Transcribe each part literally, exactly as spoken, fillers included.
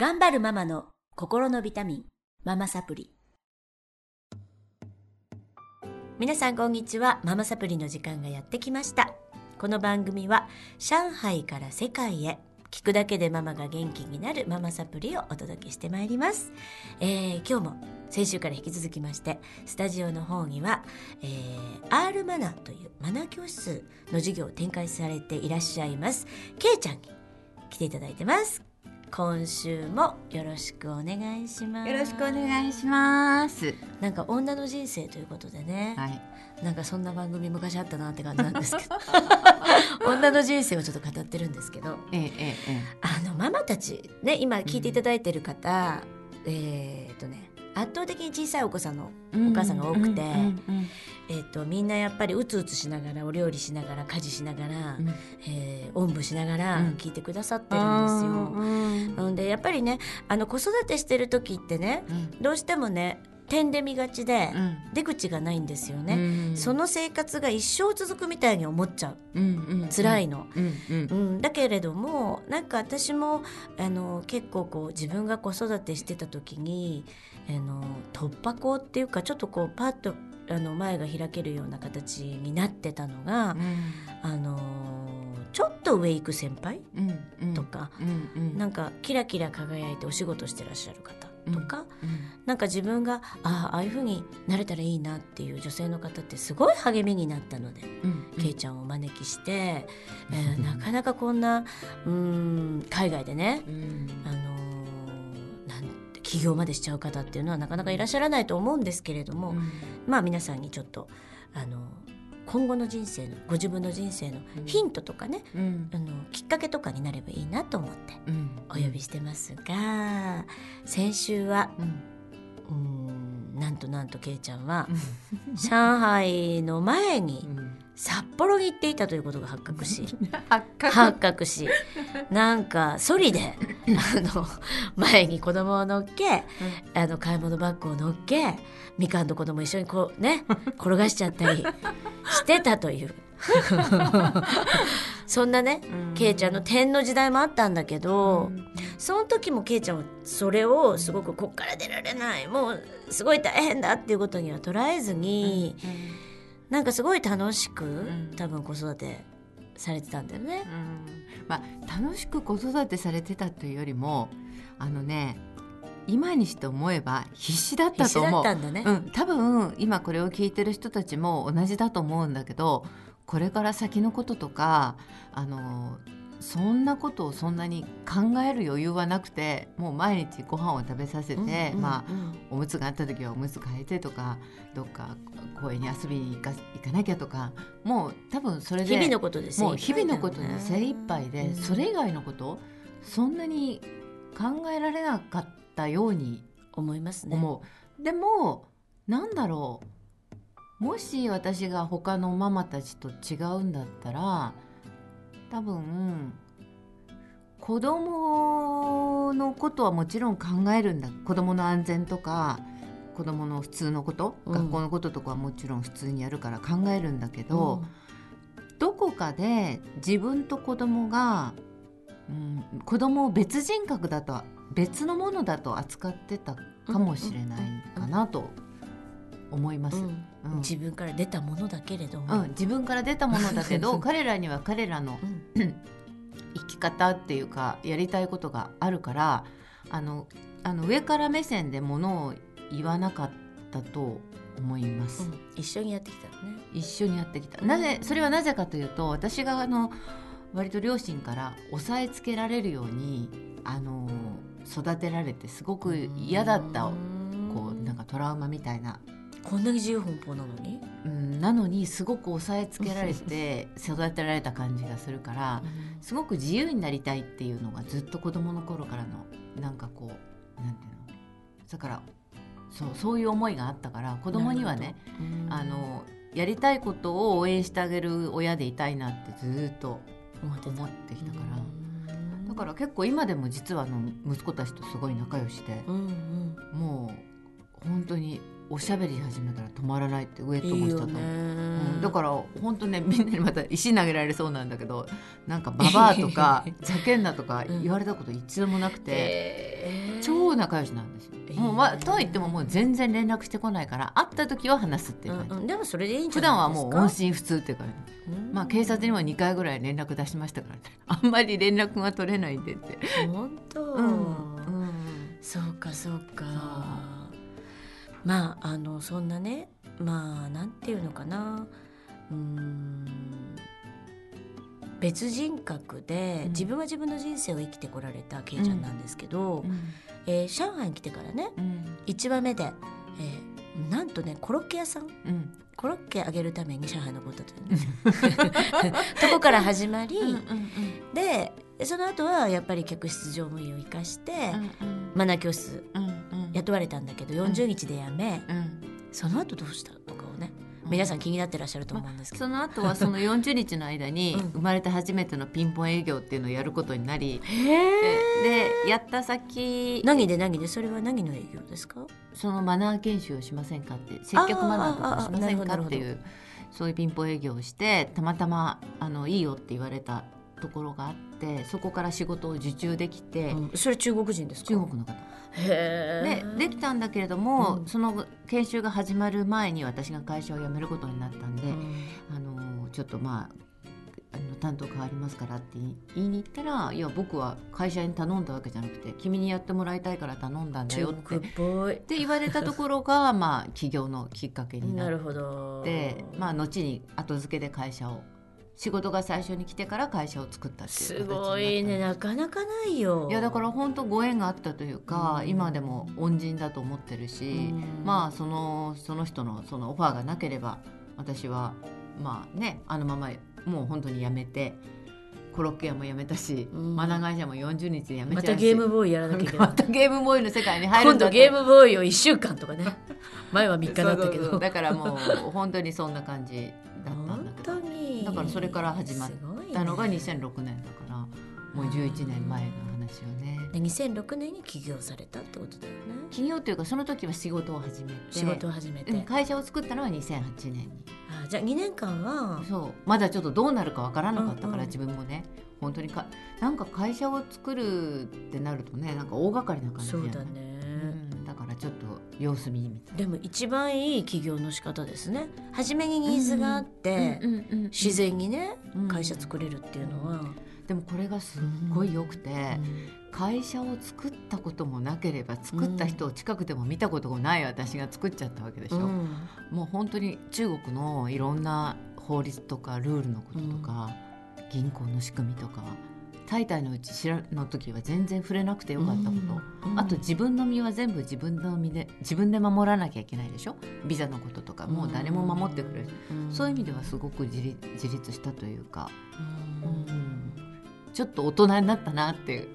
頑張るママの心のビタミン、ママサプリ。皆さんこんにちは。ママサプリの時間がやってきました。この番組は上海から世界へ、聞くだけでママが元気になるママサプリをお届けしてまいります。えー、今日も先週から引き続きまして、スタジオの方には、えー、R マナというマナー教室の授業を展開されていらっしゃいますけいちゃんに来ていただいてます。今週もよろしくお願いします。よろしくお願いします。なんか女の人生ということでね、はい、なんかそんな番組昔あったなって感じなんですけど女の人生をちょっと語ってるんですけど、ええええ、あのママたちね、今聞いていただいてる方、うん、えー、っとね圧倒的に小さいお子さんのお母さんが多くて、えー、とみんなやっぱりうつうつしながら、お料理しながら、家事しながら、うん、えー、おんぶしながら聞いてくださってるんですよ、うん、なのでやっぱりね、あの子育てしてる時ってね、うん、どうしてもね点で見がちで、うん、出口がないんですよね、うん、その生活が一生続くみたいに思っちゃう、うんうんうん、辛いの、うんうんうん、だけれどもなんか私もあの結構こう自分が子育てしてた時にあの突破口っていうか、ちょっとこうパッとあの前が開けるような形になってたのが、うん、あのちょっと上行く先輩とか、うんうん、なんかキラキラ輝いてお仕事してらっしゃる方とか、うんうん、なんか自分があああいう風になれたらいいなっていう女性の方ってすごい励みになったので、うんうん、けいちゃんをお招きして、うんえー、なかなかこんなうーん海外でね、うん、あの起業までしちゃう方っていうのはなかなかいらっしゃらないと思うんですけれども、うん、まあ皆さんにちょっとあの今後の人生の、ご自分の人生のヒントとかね、うん、あのきっかけとかになればいいなと思ってお呼びしてますが、先週は、うん、うーんなんとなんとけいちゃんは上海の前に札幌に行っていたということが発覚し発覚、発覚しなんかソリであの前に子供を乗っけ、うん、あの買い物バッグを乗っけ、みかんと子供一緒にこうね転がしちゃったりしてたというそんなね、けいちゃんの点の時代もあったんだけど、その時もけいちゃんはそれをすごくこっから出られない、もうすごい大変だっていうことには捉えずに、うんうん、なんかすごい楽しく、うん、多分子育てされてたんだよね、うんまあ、楽しく子育てされてたというよりも、あのね今にして思えば必死だったと思う。必死だったんだね、うん、多分今これを聞いてる人たちも同じだと思うんだけど、これから先のこととかあのそんなことをそんなに考える余裕はなくて、もう毎日ご飯を食べさせて、うんうんうんまあ、おむつがあった時はおむつ変えてとか、どっか公園に遊びに行か、行かなきゃとか、もう多分それで日々のことで精一杯、もう日々のことで精一杯で、それ以外のことそんなに考えられなかったように思いますね。思う。でもなんだろう、もし私が他のママたちと違うんだったら、多分子供のことはもちろん考えるんだ。子供の安全とか子供の普通のこと、うん、学校のこととかはもちろん普通にやるから考えるんだけど、うん、どこかで自分と子供が、うん、子供を別人格だと、別のものだと扱ってたかもしれないかなと思います、うんうん、自分から出たものだけれども、うん、自分から出たものだけど彼らには彼らの、うん、生き方っていうかやりたいことがあるから、あのあの上から目線でものを言わなかったと思います、うん、一緒にやってきたね一緒にやってきた、うん、なぜそれはなぜかというと、私があの割と両親から押さえつけられるようにあの育てられて、すごく嫌だった、うん、こうなんかトラウマみたいな、こんなに自由奔放なのに、うん、なのにすごく押さえつけられて育てられた感じがするから、うん、すごく自由になりたいっていうのがずっと子供の頃からのなんかこうなんていうの、だからそう、そういう思いがあったから、子供にはね、うん、あのやりたいことを応援してあげる親でいたいなってずっと思ってきたから、うん、だから結構今でも実はあの息子たちとすごい仲良しで、うんうん、もう本当におしゃべり始めたら止まらないって上ともしたと思う。いいよね、うん、だから本当ね、みんなにまた石投げられそうなんだけど、なんかババアとかざけんなとか言われたこと一度もなくて超仲良しなんですよ、えー、もう、まあ、といってももう全然連絡してこないから会った時は話すっていう感じ、うんうん、でもそれでいいんじゃないですか。普段はもう音信不通っていう感じ、うん、まあ警察にもにかいぐらい連絡出しましたからねあんまり連絡が取れないんでって本当、うんうん、そうかそうか。まああのそんなね、まあなんていうのかな、うーん、別人格で、うん、自分は自分の人生を生きてこられたけいちゃんなんですけど、うん、えー、上海に来てからね、うん、いちわめで、えー、なんとねコロッケ屋さん、うん、コロッケあげるために上海残ったという、ね、とこから始まり、うんうんうん、でその後はやっぱり客室乗務員を生かして、うんうん、マナー教室、うんうん、雇われたんだけどよんじゅうにちで辞め、うんうん、その後どうしたとかをね皆さん気になってらっしゃると思うんですけど、まあ、その後はそのよんじゅうにちの間に生まれて初めてのピンポン営業っていうのをやることになり、うん、で, でやった先何で何でそれは何の営業ですか。そのマナー研修をしませんかって、接客マナーとかしませんかっていう、そういうピンポン営業をして、たまたまあのいいよって言われたところがあって、そこから仕事を受注できて、うん、それ中国人ですか。中国の方へー。で、できたんだけれども、うん、その研修が始まる前に私が会社を辞めることになったんで、うん、あのちょっとまああの担当変わりますからって言いに行ったら、いや僕は会社に頼んだわけじゃなくて君にやってもらいたいから頼んだんだよってって言われたところがまあ起業のきっかけになって、なるほど、まあ、後に後付けで会社を、仕事が最初に来てから会社を作ったっていう形になったんです。すごいね、なかなかないよ。いやだから本当ご縁があったというか、うん、今でも恩人だと思ってるし、うん、まあそのその人のそのオファーがなければ私はまあね、あのままもう本当に辞めて、コロッケ屋も辞めたし、うん、マナー会社もよんじゅうにちで辞めちゃうし、またゲームボーイやらなきゃいけないまたゲームボーイの世界に入るんだと。今度ゲームボーイをいっしゅうかんとかね前はみっかだったけど、そうそうそう、だからもう本当にそんな感じだったんだけど本当にだからそれから始まったのがにせんろくねんだから、ね、もうじゅういちねんまえの話よね。でにせんろくねんに起業されたってことだよね。起業というかその時は仕事を始めて、仕事を始めて会社を作ったのはにせんはちねんに。あ、じゃあにねんかんはそうまだちょっとどうなるかわからなかったから、うんうん、自分もね本当にかなんか会社を作るってなるとね、なんか大掛かりな感じじゃない。そうだね、うん、だからちょっと様子見みたいな。でも一番いい起業の仕方ですね。初めにニーズがあって、うんうんうんうん、自然にね会社作れるっていうのは、うんうん、でもこれがすっごい良くて、うん、会社を作ったこともなければ作った人を近くでも見たこともない私が作っちゃったわけでしょ、うん、もう本当に中国のいろんな法律とかルールのこととか、うん、銀行の仕組みとかタイタイのうち知らの時は全然触れなくてよかったこと、うん、あと自分の身は全部自分の身で自分で守らなきゃいけないでしょ。ビザのこととかもう誰も守ってくれる、うん、そういう意味ではすごく自立、自立したというか、うんうん、ちょっと大人になったなっていう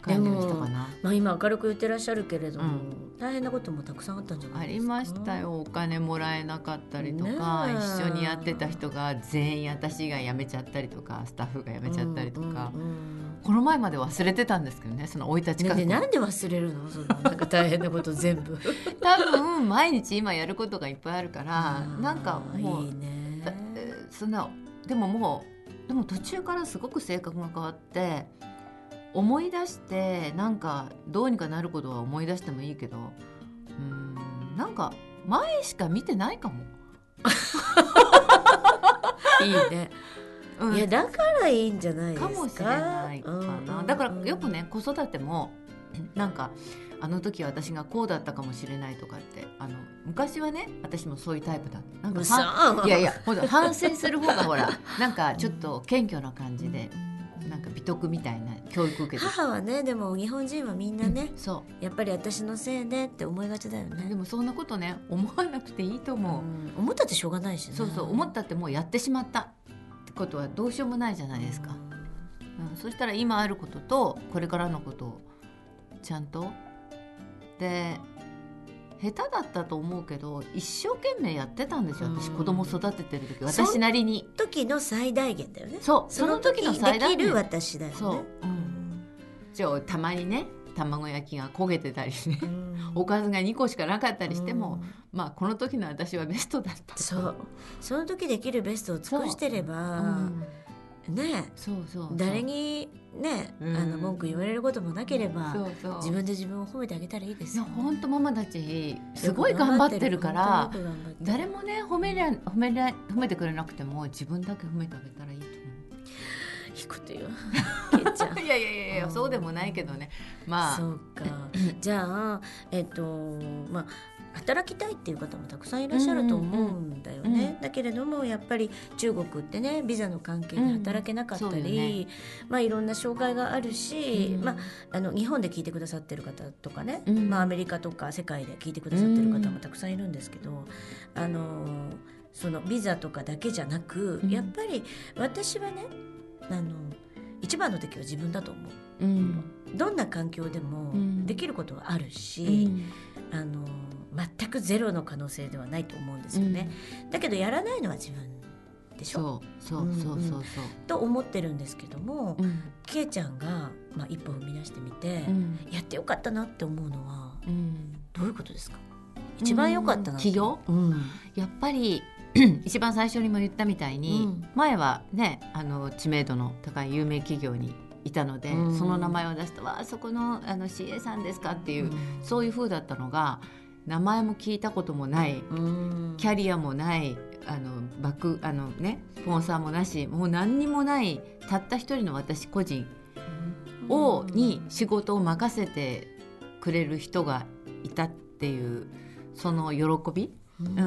感じがしたかな。まあ、今明るく言ってらっしゃるけれども、うん、大変なこともたくさんあったんじゃないですか。ありましたよ。お金もらえなかったりとか、ね、一緒にやってた人が全員私が辞めちゃったりとか、スタッフが辞めちゃったりとか、うんうんうん、この前まで忘れてたんですけどね、その生い立ちから、ね、なんで忘れるのそのなんか大変なこと全部多分毎日今やることがいっぱいあるからなんかもういい、ね、そんなでももうでも途中からすごく性格が変わって思い出してなんかどうにかなることは思い出してもいいけど、うーんなんか前しか見てないかもいいね、うん、いやだからいいんじゃないですか。かもしれないかな、うんうん、だからよくね子育てもなんかあの時私がこうだったかもしれないとかってあの昔はね私もそういうタイプだなんかいやいやほら反省する方がほらなんかちょっと謙虚な感じで、うんなんか美徳みたいな教育受けて母はね。でも日本人はみんなね、うん、そうやっぱり私のせいでって思いがちだよね。でもそんなことね思わなくていいと思う、うん、思ったってしょうがないしね。そうそう思ったってもうやってしまったってことはどうしようもないじゃないですか、うんうん、そしたら今あることとこれからのことをちゃんとで下手だったと思うけど一生懸命やってたんですよ私、うん、子供育ててる時私なりにその時の最大限だよね。そうその時の最大限できる私だよね。そう、うん、じゃあたまにね卵焼きが焦げてたりね、うん、おかずがにこしかなかったりしても、うん、まあこの時の私はベストだった。そうその時できるベストを尽くしてればね、そうそうそう、誰に、ね、うん、あの文句言われることもなければ、そうそう、自分で自分を褒めてあげたらいいですよ、ね、いや本当ママたちすごい頑張ってるからるる誰も、ね、褒めりゃ褒めりゃ褒めてくれなくても自分だけ褒めてあげたらいいと思う。いいこと言うけっちゃんいやいやいやいや、そうでもないけどね、まあ、そうかじゃあ、えっとまあ、働きたいっていう方もたくさんいらっしゃると思うんだよね、うんうんうん、だけれどもやっぱり中国ってね、ビザの関係で働けなかったり、うんね、まあ、いろんな障害があるし、うん、まあ、あの日本で聞いてくださってる方とかね、うんまあ、アメリカとか世界で聞いてくださってる方もたくさんいるんですけど、うん、あのそのビザとかだけじゃなく、うん、やっぱり私はね、あの一番の敵は自分だと思う、うん、どんな環境でもできることはあるし、うん、あの全くゼロの可能性ではないと思うんですよね、うん、だけどやらないのは自分でしょ、そうそうそうそうそう、うん、と思ってるんですけども、うん、けいちゃんが、まあ、一歩踏み出してみて、うん、やってよかったなって思うのは、うん、どういうことですか？一番よかったなって、うん、起業、うん、やっぱり一番最初にも言ったみたいに、うん、前はね、あの知名度の高い有名企業にいたので、うん、その名前を出すと、わあそこの、あの シーエー さんですかっていう、うん、そういう風だったのが、名前も聞いたこともない、うん、キャリアもない、あのバクあのね、スポンサーもなし、もう何にもない、たった一人の私個人を、うん、に仕事を任せてくれる人がいたっていう、その喜び、うんう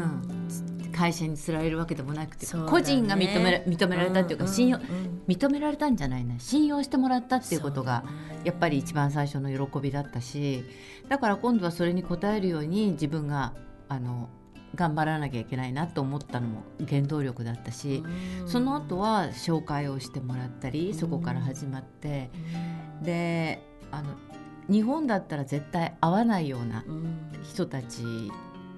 ん、会社につられるわけでもなくて、ね、個人が認めら、認められたっていうか、うんうん、信用認められたんじゃないな、信用してもらったっていうことがやっぱり一番最初の喜びだったし、だから今度はそれに応えるように自分があの頑張らなきゃいけないなと思ったのも原動力だったし、うん、その後は紹介をしてもらったり、そこから始まって、うん、であの日本だったら絶対会わないような人たち、うん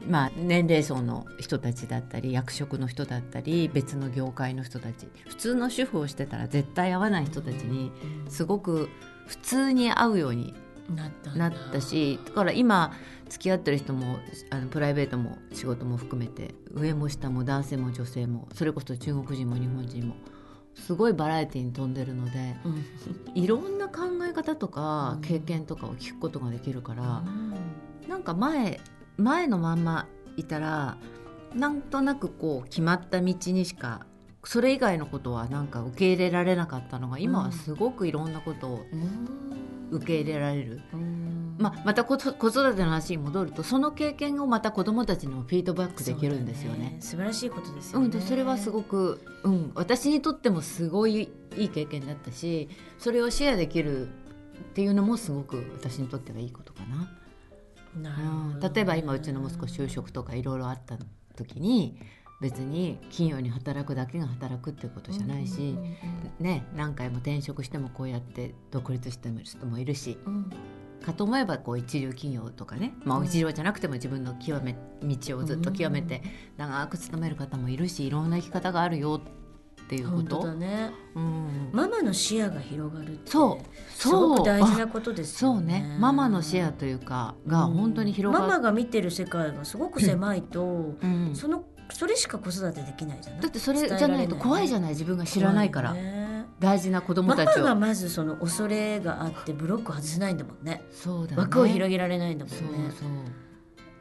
まあ、年齢層の人たちだったり、役職の人だったり、別の業界の人たち、普通の主婦をしてたら絶対会わない人たちにすごく普通に会うようになったし、だから今付き合ってる人もあのプライベートも仕事も含めて、上も下も男性も女性も、それこそ中国人も日本人もすごいバラエティに富んでるので、いろんな考え方とか経験とかを聞くことができるから、なんか前前のまんまいたら、なんとなくこう決まった道にしか、それ以外のことはなんか受け入れられなかったのが、今はすごくいろんなことを受け入れられる、うん、まあ、また子育ての話に戻ると、その経験をまた子どもたちにもフィードバックできるんですよ ね, ね素晴らしいことですよね、うん、でそれはすごく、うん、私にとってもすごいいい経験だったし、それをシェアできるっていうのもすごく私にとってはいいことかな。うん、例えば今うちの息子就職とかいろいろあった時に、別に企業に働くだけが働くっていうことじゃないし、うんうんうんね、何回も転職してもこうやって独立しても人もいるし、うん、かと思えばこう一流企業とかね、まあ、一流じゃなくても自分の極め道をずっと極めて長く勤める方もいるし、いろんな生き方があるよっていうこと。本当だね、うん、ママの視野が広がるってそうそうすごく大事なことですよね。そうね、ママの視野というかが本当に広がる、うん、ママが見てる世界がすごく狭いと、うん、そのそれしか子育てできないじゃない。だってそれじゃないと怖いじゃない、自分が知らないから、ね、大事な子供たちをママがまずその恐れがあってブロック外せないんだもんね。そうだね、枠を広げられないんだもんね。そうそう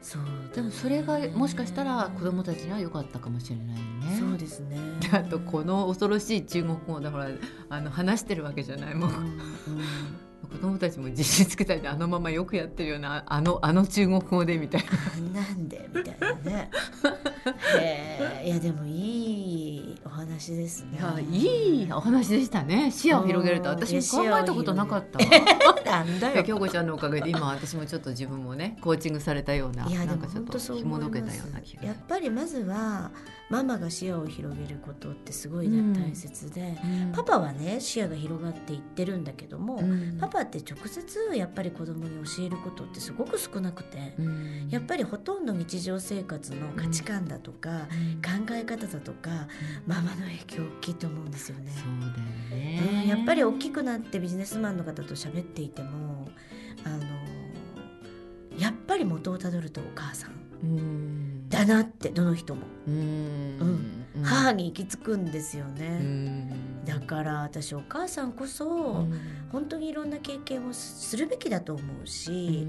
そうだね。でもそれがもしかしたら子供たちには良かったかもしれないね。そうですね。あとこの恐ろしい中国語だから、あの話してるわけじゃないもう、うん、子供たちも自信つけたいで、あのままよくやってるようなあの、あの中国語でみたいななんでみたいなねえー、いやでもいいお話ですね。いやいいお話でしたね。視野を広げると、私も考えたことなかったなんだよ京子ちゃんのおかげで今私もちょっと自分もねコーチングされたような、なんかちょっと紐解けたような気が。やっぱりまずはママが視野を広げることってすごい、ね、うん、大切で、うん、パパはね視野が広がっていってるんだけども、うん、パパって直接やっぱり子供に教えることってすごく少なくて、うん、やっぱりほとんど日常生活の価値観だとか、うん、考え方だとか、うん、ママの影響大きいと思うんですよね。そうだよね、うん、やっぱり大きくなってビジネスマンの方と喋っていても、あのやっぱり元をたどるとお母さん、うんだなってどの人も、うーん、うん、母に行き着くんですよね。うん、だから私お母さんこそ、うん、本当にいろんな経験をするべきだと思うし、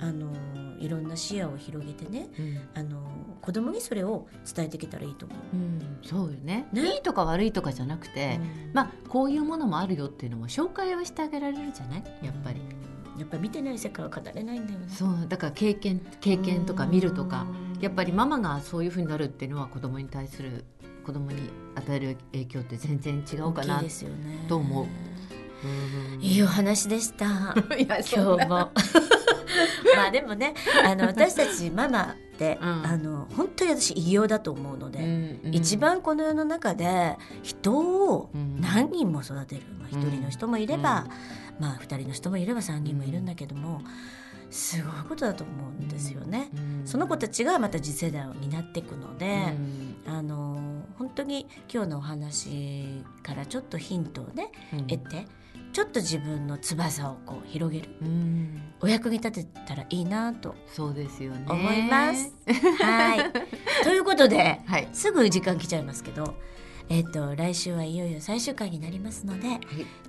うん、あのいろんな視野を広げてね、うん、あの子供にそれを伝えてきたらいいと思う、うん、そうよ ね, ねいいとか悪いとかじゃなくて、うん、まあこういうものもあるよっていうのも紹介はしてあげられるじゃない、やっぱり、うんやっぱり見てない世界は語れないんだよね。そうだから経験、経験とか見るとか、やっぱりママがそういう風になるっていうのは子供に対する、子供に与える影響って全然違うかなと思う。いいお話でした今日もまあでもね、あの私たちママって、うん、あの本当に私異様だと思うので、うんうん、一番この世の中で人を何人も育てる、まあ、ひとりの人もいれば、うんまあ、ふたりの人もいればさんにんもいるんだけども、すごいことだと思うんですよね、うんうん、その子たちがまた次世代を担っていくので、うん、あの本当に今日のお話からちょっとヒントをね、うん、得てちょっと自分の翼をこう広げる、うん、お役に立てたらいいなと思います。はいということで、はい、すぐ時間来ちゃいますけど、えーと、来週はいよいよ最終回になりますので、はい、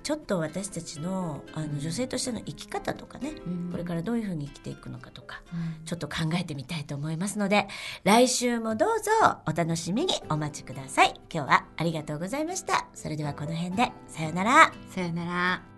ちょっと私たち の, あの女性としての生き方とかね、うん、これからどういうふうに生きていくのかとか、うん、ちょっと考えてみたいと思いますので、来週もどうぞお楽しみにお待ちください。今日はありがとうございました。それではこの辺でさよなら。さよなら。